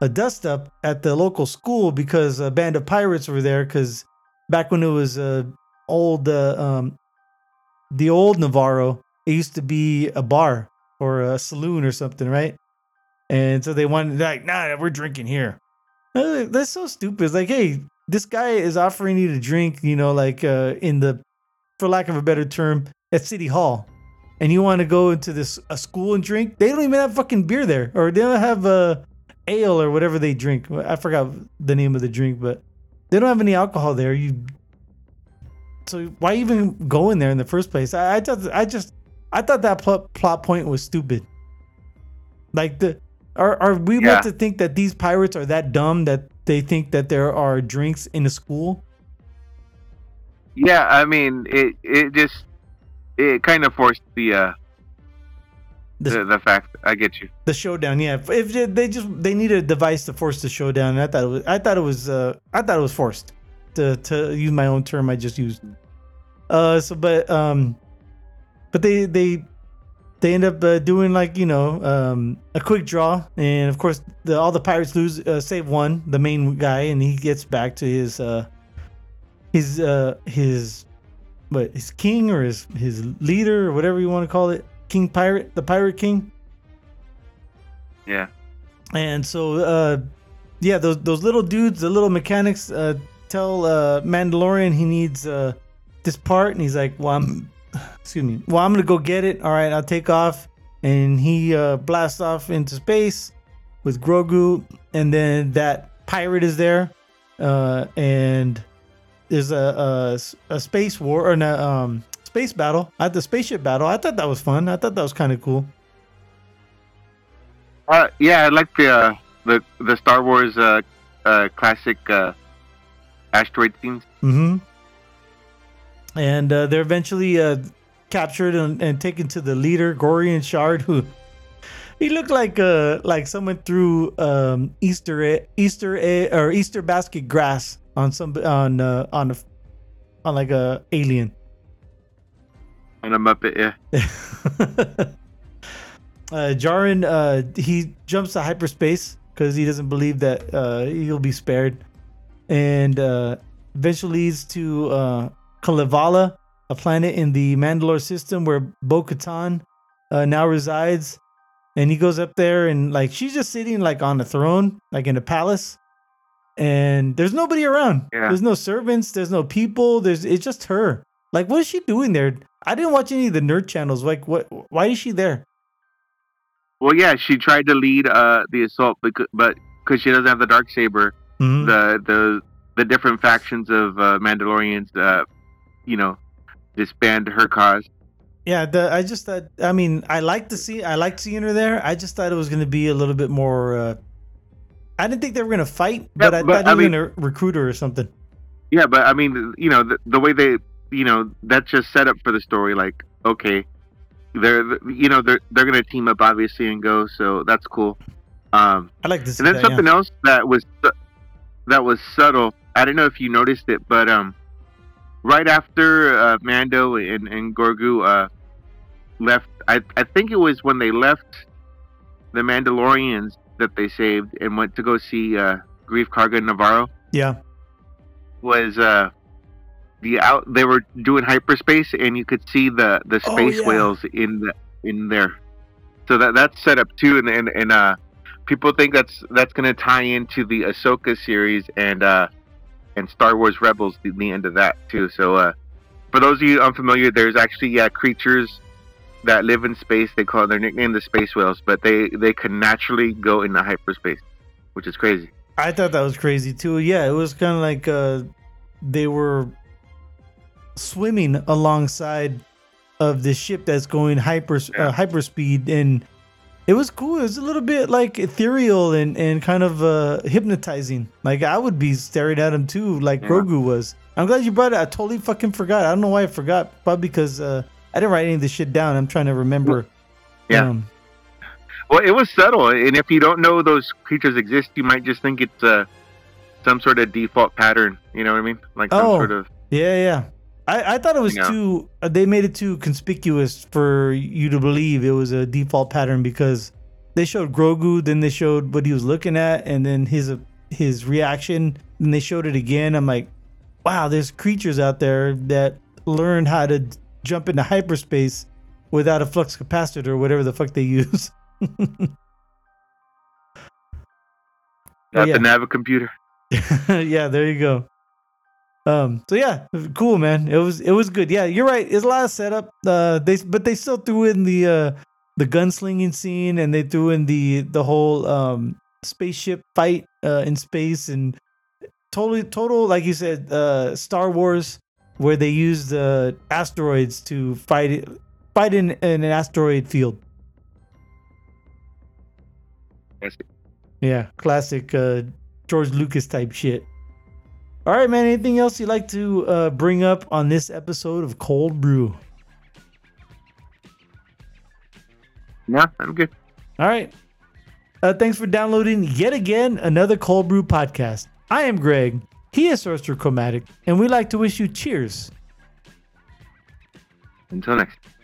a dust up at the local school because a band of pirates were there. Because back when it was the old Navarro, it used to be a bar or a saloon or something, right? And so they wanted like, nah, we're drinking here. That's so stupid. It's like, hey, this guy is offering you to drink, you know, like in the, for lack of a better term, at City Hall, and you want to go into a school and drink? They don't even have fucking beer there, or they don't have ale or whatever they drink. I forgot the name of the drink, but they don't have any alcohol there. So why even go in there in the first place? I thought that plot point was stupid. Like are we meant to think that these pirates are that dumb that they think that there are drinks in a school? Yeah, I mean it kind of forced the fact. I get you. The showdown, yeah. If they needed a device to force the showdown, and I thought it was forced. To use my own term, I just used. But they end up doing like a quick draw, and of course all the pirates lose save one, the main guy, and he gets back to his king or his leader or whatever you want to call it. King Pirate, the Pirate King. Yeah. And so, those little dudes, the little mechanics, tell Mandalorian he needs this part, and he's like, "Well, I'm gonna go get it. All right, I'll take off." And he blasts off into space with Grogu, and then that pirate is there, and there's a space war space battle at the spaceship battle. I thought that was fun. I thought that was kind of cool. I like the Star Wars classic asteroid themes. Mm-hmm. And they're eventually captured and taken to the leader, Gorion Shard, who he looked like someone threw Easter basket grass on like a alien. On a Muppet, yeah. Djarin, he jumps to hyperspace because he doesn't believe that he'll be spared. And eventually leads to Kalevala, a planet in the Mandalore system where Bo-Katan now resides. And he goes up there, and like she's just sitting like on a throne, like in a palace. And there's nobody around. Yeah. There's no servants. There's no people. It's just her. Like, what is she doing there? I didn't watch any of the nerd channels. Like, what? Why is she there? Well, yeah, she tried to lead the assault, but because she doesn't have the Darksaber, mm-hmm. the different factions of Mandalorians, disband her cause. Yeah, I just thought. I mean, I liked seeing her there. I just thought it was going to be a little bit more. I didn't think they were going to fight, but I thought they were going to recruit her or something. Yeah, but I mean, the way they, that's just set up for the story. Like, okay, they're going to team up obviously and go. So that's cool. I like this. And then something else that was subtle. I don't know if you noticed it, but right after Mando and Grogu left, I think it was when they left the Mandalorians that they saved and went to go see Greef Karga Navarro. Yeah, was they were doing hyperspace and you could see the space whales in there. So that's set up too, and people think that's going to tie into the Ahsoka series and Star Wars Rebels, the end of that too. So for those of you unfamiliar, there's actually creatures that live in space. They call their nickname the space whales, but they can naturally go into hyperspace, which is crazy. I thought that was crazy too. Yeah, it was kind of like they were swimming alongside of the ship that's going hyperspeed, and it was cool. It was a little bit like ethereal and kind of hypnotizing. Like, I would be staring at him too, like Grogu was. I'm glad you brought it. I totally fucking forgot. I don't know why I forgot. Probably because I didn't write any of this shit down. I'm trying to remember. Yeah. Well, it was subtle. And if you don't know those creatures exist, you might just think it's some sort of default pattern. You know what I mean? Like some sort of... Yeah. I thought it was too... They made it too conspicuous for you to believe it was a default pattern, because they showed Grogu, then they showed what he was looking at, and then his reaction, and they showed it again. I'm like, wow, there's creatures out there that learned how to jump into hyperspace without a flux capacitor or whatever the fuck they use. Not the Navicomputer. Yeah, there you go. So yeah, cool, man. It was good. Yeah, you're right. It's a lot of setup. They still threw in the gunslinging scene, and they threw in the whole spaceship fight in space, and total like you said, Star Wars, where they used asteroids to fight in an asteroid field. Classic. Yeah, classic George Lucas type shit. All right, man. Anything else you'd like to bring up on this episode of Cold Brew? No, I'm good. All right. Thanks for downloading yet again another Cold Brew podcast. I am Greg. He is Sorcerer Chromatic, and we'd like to wish you cheers. Until next time.